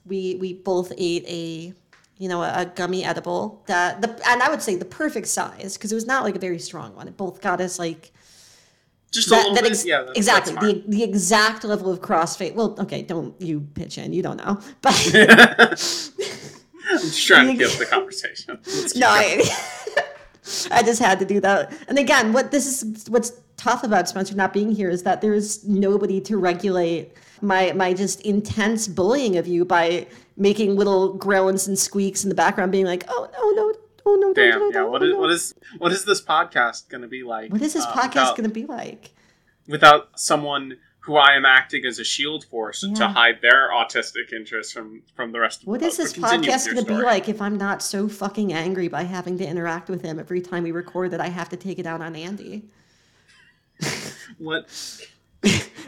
We we both ate a, you know, a gummy edible. that the And I would say the perfect size, because it was not like a very strong one. It both got us like... Just that, a little bit, ex- yeah. That's, exactly, that's the, the exact level of crossfade. Well, okay, don't you pitch in. You don't know. But... I'm just trying to give the conversation. No, I, I just had to do that. And again, what this is, what's tough about Spencer not being here is that there's nobody to regulate my my just intense bullying of you by making little groans and squeaks in the background, being like, oh no, no, oh no, damn, no, no, yeah. No, what is no. what is what is this podcast gonna be like? What is this uh, podcast without, gonna be like? Without someone who I am acting as a shield for so yeah. to hide their autistic interests from, from the rest of the world. What is this podcast going to be like if I'm not so fucking angry by having to interact with him every time we record that I have to take it out on Andy? What?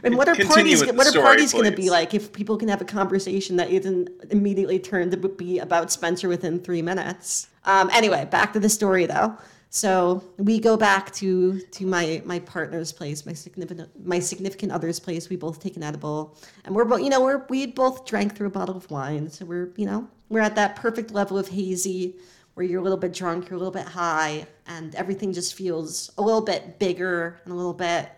And what are parties, what are parties going to be like if people can have a conversation that isn't immediately turned to be about Spencer within three minutes? Um, anyway, back to the story though. So we go back to, to my, my partner's place, my significant my significant other's place. We both take an edible, and we're both you know we're we both drank through a bottle of wine. So we're you know we're at that perfect level of hazy where you're a little bit drunk, you're a little bit high, and everything just feels a little bit bigger and a little bit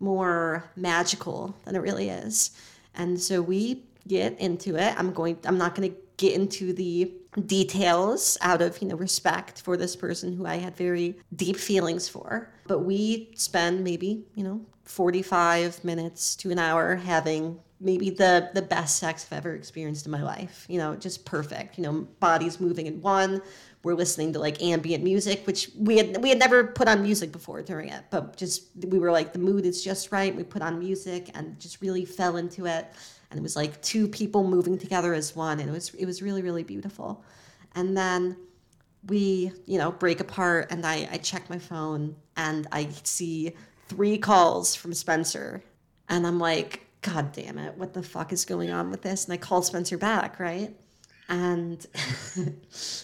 more magical than it really is. And so we get into it. I'm going. I'm not going to get into the details out of, you know, respect for this person who I had very deep feelings for. But we spend maybe, you know, forty-five minutes to an hour having maybe the, the best sex I've ever experienced in my life. You know, just perfect. You know, bodies moving in one. We're listening to like ambient music, which we had we had never put on music before during it. But just we were like, the mood is just right. We put on music and just really fell into it. And it was like two people moving together as one. And it was it was really, really beautiful. And then we, you know, break apart. And I, I check my phone and I see three calls from Spencer. And I'm like, God damn it. What the fuck is going on with this? And I called Spencer back, right? And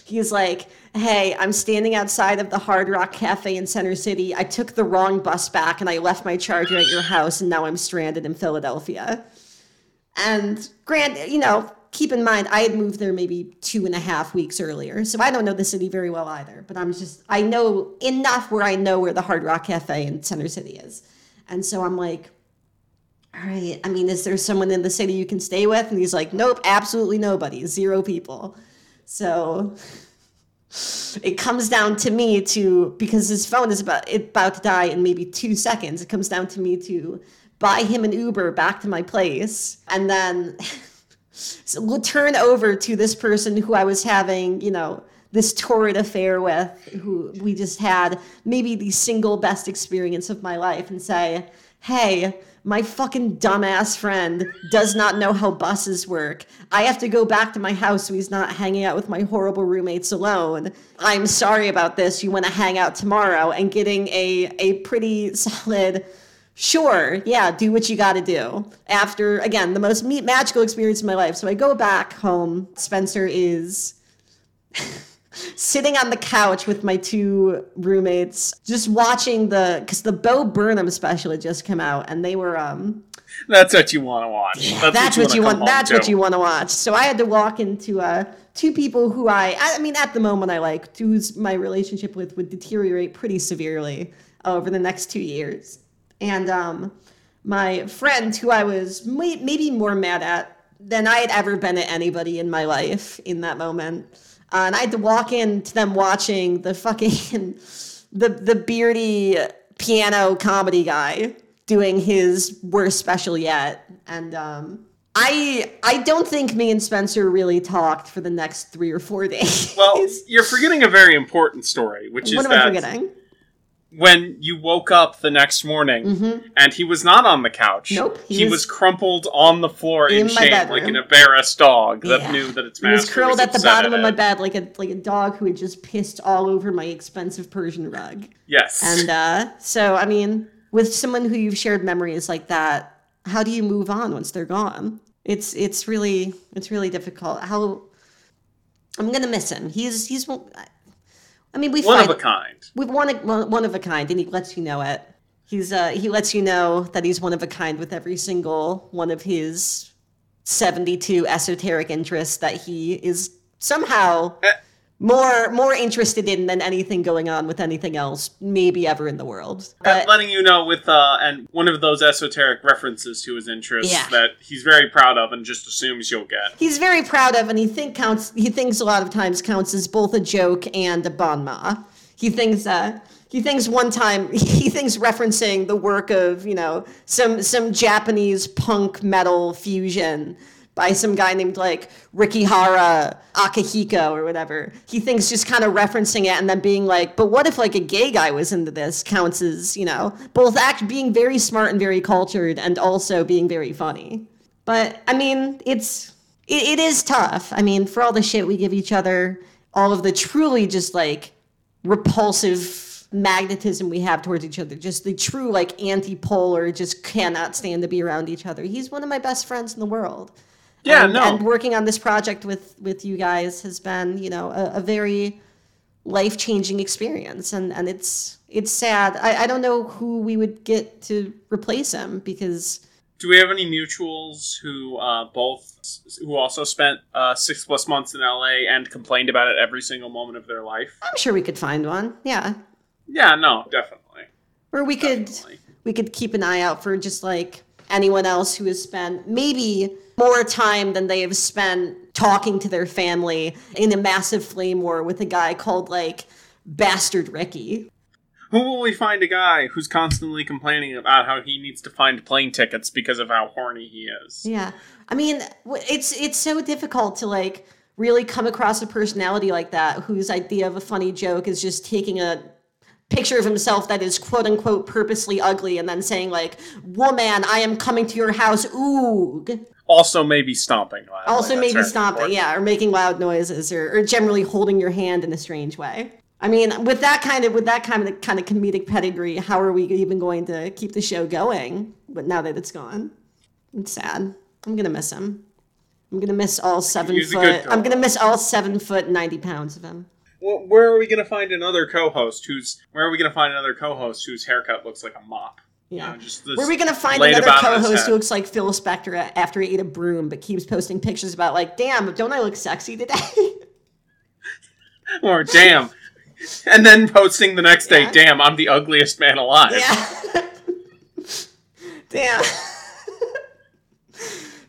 he's like, hey, I'm standing outside of the Hard Rock Cafe in Center City. I took the wrong bus back and I left my charger at your house. And now I'm stranded in Philadelphia. And granted, you know, keep in mind, I had moved there maybe two and a half weeks earlier. So I don't know the city very well either. But I'm just, I know enough where I know where the Hard Rock Cafe in Center City is. And so I'm like, all right, I mean, is there someone in the city you can stay with? And he's like, nope, absolutely nobody, zero people. So it comes down to me to, because his phone is about, about to die in maybe two seconds, it comes down to me to buy him an Uber back to my place. And then so turn over to this person who I was having, you know, this torrid affair with, who we just had maybe the single best experience of my life, and say, hey, my fucking dumbass friend does not know how buses work. I have to go back to my house so he's not hanging out with my horrible roommates alone. I'm sorry about this. You want to hang out tomorrow? And getting a, a pretty solid, sure, yeah, do what you got to do. After, again, the most magical experience of my life. So I go back home. Spencer is... sitting on the couch with my two roommates, just watching the, because the Bo Burnham special had just come out, and they were, um... That's what you want to watch. Yeah, that's, that's what you want, that's what you want to watch. So I had to walk into, uh, two people who I, I mean, at the moment I liked, whose my relationship with would deteriorate pretty severely over the next two years. And, um, my friend, who I was may- maybe more mad at than I had ever been at anybody in my life in that moment. Uh, and I had to walk in to them watching the fucking, the the beardy piano comedy guy doing his worst special yet. And um, I I don't think me and Spencer really talked for the next three or four days. Well, you're forgetting a very important story, which is that... What am I forgetting? When you woke up the next morning, mm-hmm. and he was not on the couch. Nope. He, he was, was crumpled on the floor in, in shame, bedroom. Like an embarrassed dog yeah. that knew that its master was upset. He was curled at the bottom of my bed like a like a dog who had just pissed all over my expensive Persian rug. Yes. And uh, so, I mean, with someone who you've shared memories like that, how do you move on once they're gone? It's it's really it's really difficult. How I'm gonna miss him. He's he's. I mean, we one fight. of a kind. We've one one of a kind, and he lets you know it. He's uh, he lets you know that he's one of a kind with every single one of his seventy-two esoteric interests that he is somehow uh, more more interested in than anything going on with anything else maybe ever in the world. But, letting you know with uh, and one of those esoteric references to his interests yeah. that he's very proud of and just assumes you'll get. He's very proud of, and he think counts. He thinks a lot of times counts as both a joke and a bonma. He thinks uh, he thinks one time he thinks referencing the work of, you know, some some Japanese punk metal fusion by some guy named like Rikihara Akihiko or whatever. He thinks just kind of referencing it and then being like, but what if like a gay guy was into this counts as, you know, both act being very smart and very cultured and also being very funny. But I mean, it's it, it is tough. I mean, for all the shit we give each other, all of the truly just like repulsive magnetism we have towards each other, just the true like anti-polar, just cannot stand to be around each other. He's one of my best friends in the world. Yeah, and, no. And working on this project with, with you guys has been, you know, a, a very life-changing experience. And, and it's it's sad. I, I don't know who we would get to replace him because... Do we have any mutuals who uh, both, who also spent uh, six plus months in L A and complained about it every single moment of their life? I'm sure we could find one. Yeah. Yeah, no, definitely. Or we definitely. could we could keep an eye out for just like anyone else who has spent maybe more time than they have spent talking to their family in a massive flame war with a guy called like Bastard Ricky. Who will we find a guy who's constantly complaining about how he needs to find plane tickets because of how horny he is? Yeah. I mean, it's it's so difficult to, like, really come across a personality like that whose idea of a funny joke is just taking a picture of himself that is, quote-unquote, purposely ugly and then saying, like, woman, I am coming to your house, oog. Also maybe stomping loudly. Also That's maybe stomping, important. yeah, or making loud noises or, or generally holding your hand in a strange way. I mean, with that kind of with that kind of kind of comedic pedigree, how are we even going to keep the show going? But now that it's gone, it's sad. I'm gonna miss him. I'm gonna miss all seven foot. I'm gonna miss all seven foot ninety pounds of him. Well, where are we gonna find another co-host who's? Where are we gonna find another co-host whose haircut looks like a mop? Yeah. You know, just this where are we gonna find another co-host who looks like Phil Spector after he ate a broom, but keeps posting pictures about like, damn, don't I look sexy today? Or damn. And then posting the next day, yeah. Damn, I'm the ugliest man alive. Yeah. Damn.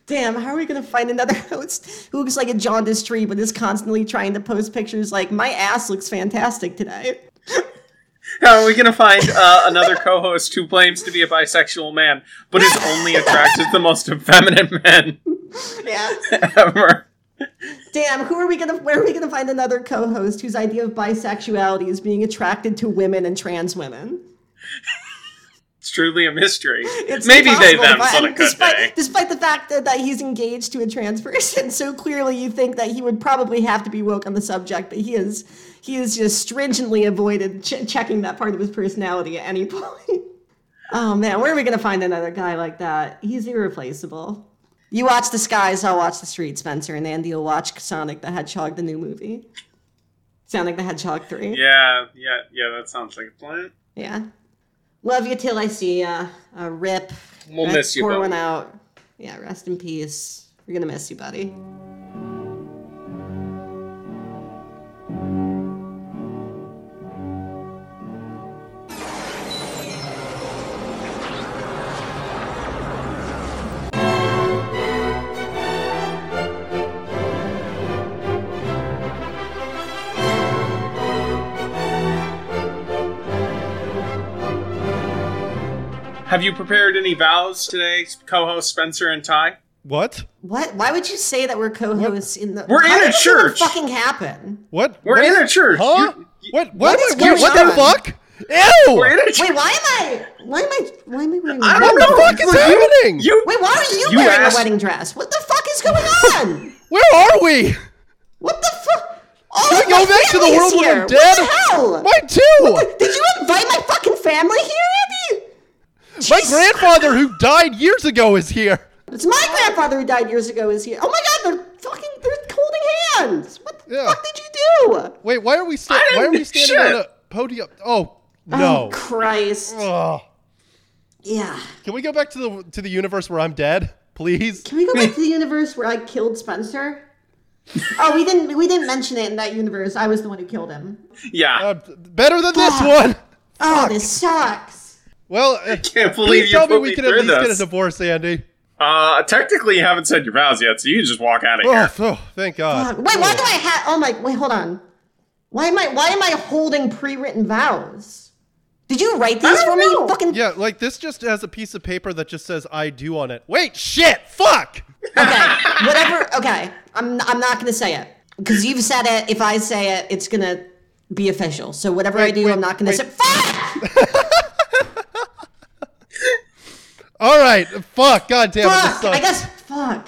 Damn, how are we going to find another host who looks like a jaundiced tree but is constantly trying to post pictures like, my ass looks fantastic today. How are we going to find uh, another co-host who claims to be a bisexual man but is only attracted to the most effeminate men? Yeah. Ever. Damn, who are we gonna where are we gonna find another co-host whose idea of bisexuality is being attracted to women and trans women? It's truly a mystery. It's Maybe they them but, on a good despite, day. Despite the fact that, that he's engaged to a trans person, so clearly you think that he would probably have to be woke on the subject, but he is he is just stringently avoided ch- checking that part of his personality at any point. Oh man, where are we gonna find another guy like that? He's irreplaceable. You watch the skies, I'll watch the streets, Spencer, and Andy will watch Sonic the Hedgehog, the new movie. Sonic the Hedgehog three. Yeah, yeah, yeah. That sounds like a plan. Yeah. Love you till I see ya. Uh, rip. We'll rest, miss you, buddy. Pour one out. Yeah, rest in peace. We're gonna miss you, buddy. Have you prepared any vows today, co-host Spencer and Ty? What? What? Why would you say that we're co-hosts what? in the... We're Why in a church! What fucking happen? What? We're what? in a church! Huh? You, you, what? What? What, what, what the fuck? Ew! We're in a church. Wait, why am I... Why am I... Why am I wearing... I don't what know! What the fuck is you, happening? You, Wait, why are you, you wearing asked... a wedding dress? What the fuck is going on? Where are we? What the fuck? Oh, Should we go back to the world when I'm dead? What the hell? Mine too! The, did you invite my fucking family here, Andy? Jesus. My grandfather who died years ago is here. It's my grandfather who died years ago is here. Oh my god, they're fucking, they're holding hands. What the yeah. fuck did you do? Wait, why are we, sta- why are we standing shit. on a podium? Oh, no. Oh, Christ. Ugh. Yeah. Can we go back to the to the universe where I'm dead, please? Can we go back to the universe where I killed Spencer? Oh, we didn't we didn't mention it in that universe. I was the one who killed him. Yeah. Uh, better than this one. Oh, fuck. This sucks. Well, I can't believe you put me, we can at least this. get a divorce, Andy. Uh, technically, you haven't said your vows yet, so you can just walk out of oh, here. Oh, thank God. God. Wait, why do I have? Oh my! Wait, hold on. Why am I? Why am I holding pre-written vows? Did you write these for know. me? You fucking yeah. Like this just has a piece of paper that just says "I do" on it. Wait, shit, fuck. Okay, whatever. Okay, I'm. I'm not gonna say it because you've said it. If I say it, it's gonna be official. So whatever wait, I do, wait, I'm not gonna wait. say. Fuck. All right, fuck, god damn fuck, it, this sucks. I guess, fuck.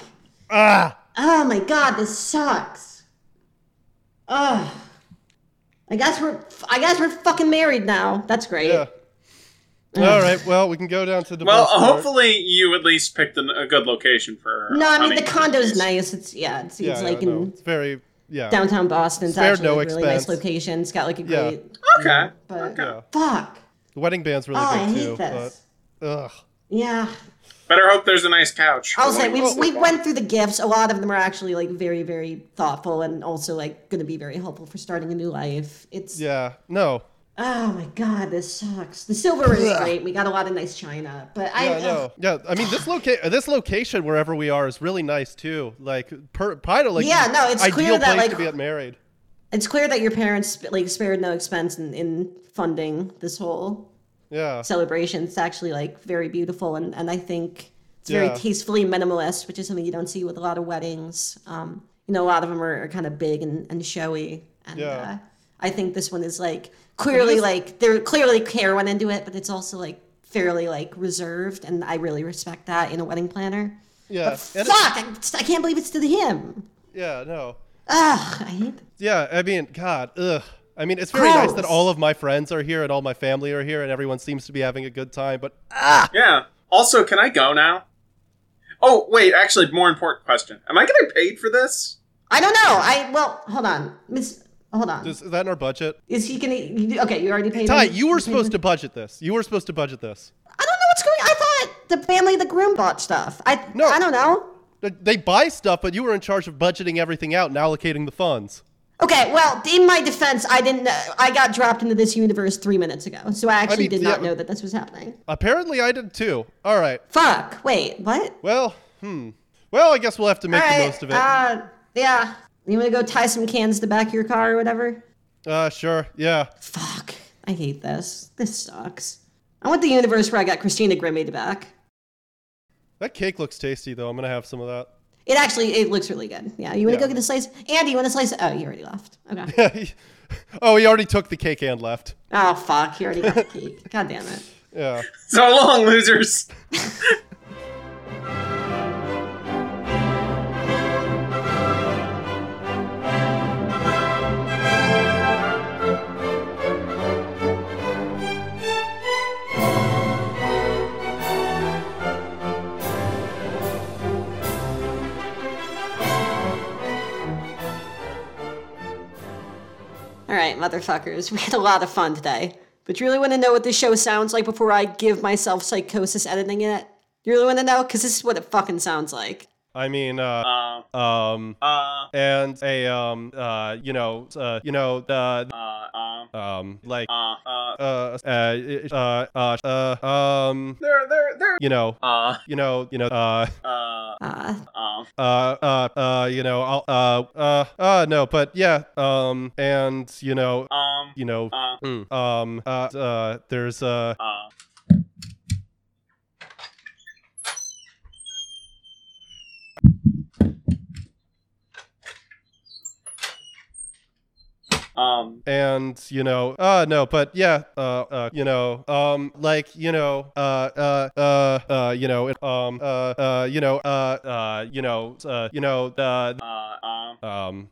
Ah. Oh my god, this sucks. Ugh. I guess we're, I guess we're fucking married now. That's great. Yeah. All right, well, we can go down to the. Well, uh, hopefully you at least picked a, a good location for. No, I mean the condo's days. nice. It's yeah, it's, yeah, it's yeah, like no, in it's very yeah downtown Boston. It's actually no a really expense. nice location. It's got like a yeah. great. Okay. But okay. Fuck. The wedding band's really oh, good too. I hate this. But, ugh. Yeah. Better hope there's a nice couch. I'll say, we we went through the gifts. A lot of them are actually, like, very, very thoughtful and also, like, going to be very helpful for starting a new life. It's... Yeah. No. Oh, my God. This sucks. The silver is great. We got a lot of nice china. But I... Yeah, no. yeah I mean, this loca- this location, wherever we are, is really nice, too. Like, per- probably, like, yeah, no, it's ideal clear that, place like, to get married. It's clear that your parents, like, spared no expense in, in funding this whole... Yeah. Celebrations. It's actually like very beautiful, and, and I think it's very yeah. tastefully minimalist, which is something you don't see with a lot of weddings. Um, you know, a lot of them are, are kind of big and, and showy, and yeah. uh, I think this one is like clearly like there clearly care went into it, but it's also like fairly like reserved, and I really respect that in a wedding planner. Yeah, but fuck, I, I can't believe it's to him. Yeah, no. Ugh, I hate. That. Yeah, I mean, God, ugh. I mean, it's very Gross. nice that all of my friends are here and all my family are here and everyone seems to be having a good time, but... Ah! Yeah. Also, can I go now? Oh, wait, actually, more important question. Am I getting paid for this? I don't know. I, well, hold on. Miss, hold on. Is, is that in our budget? Is he gonna... Okay, you already paid... Ty, you were supposed to budget this. You were supposed to budget this. I don't know what's going on. I thought the family, the groom bought stuff. I, no, I don't know. They buy stuff, but you were in charge of budgeting everything out and allocating the funds. Okay, well, in my defense, I didn't. Uh, I got dropped into this universe three minutes ago, so I actually I mean, did not yeah, know that this was happening. Apparently, I did too. All right. Fuck. Wait. What? Well, hmm. Well, I guess we'll have to make right. the most of it. Uh, yeah. You want to go tie some cans to the back of your car or whatever? Uh, sure. Yeah. Fuck. I hate this. This sucks. I want the universe where I got Christina Grimmie to back. That cake looks tasty, though. I'm gonna have some of that. It actually, it looks really good. Yeah, you want to yeah. go get a slice? Andy, you want a slice? Oh, you already left. Okay. Oh, he already took the cake and left. Oh, fuck. He already got the cake. God damn it. Yeah. So long, losers. All right, motherfuckers, we had a lot of fun today. But you really want to know what this show sounds like before I give myself psychosis editing it? You really want to know? Because this is what it fucking sounds like. I mean, uh, uh um, uh, and a, um, uh, you know, uh, you know, uh, uh, um, like, uh, uh, uh, uh, uh, um, there, there, there, you know, uh, you know, you know, uh, uh, uh, uh, uh, you know, uh, uh, uh, no, but yeah, um, and, you know, um, you know, um, uh, uh, there's, uh, uh, Um, and, you know, uh, no, but yeah, uh, uh, you know, um, like, you know, uh, uh, uh, uh, you know, um, uh, uh, you know, uh, uh, you know, uh, you know, uh, um,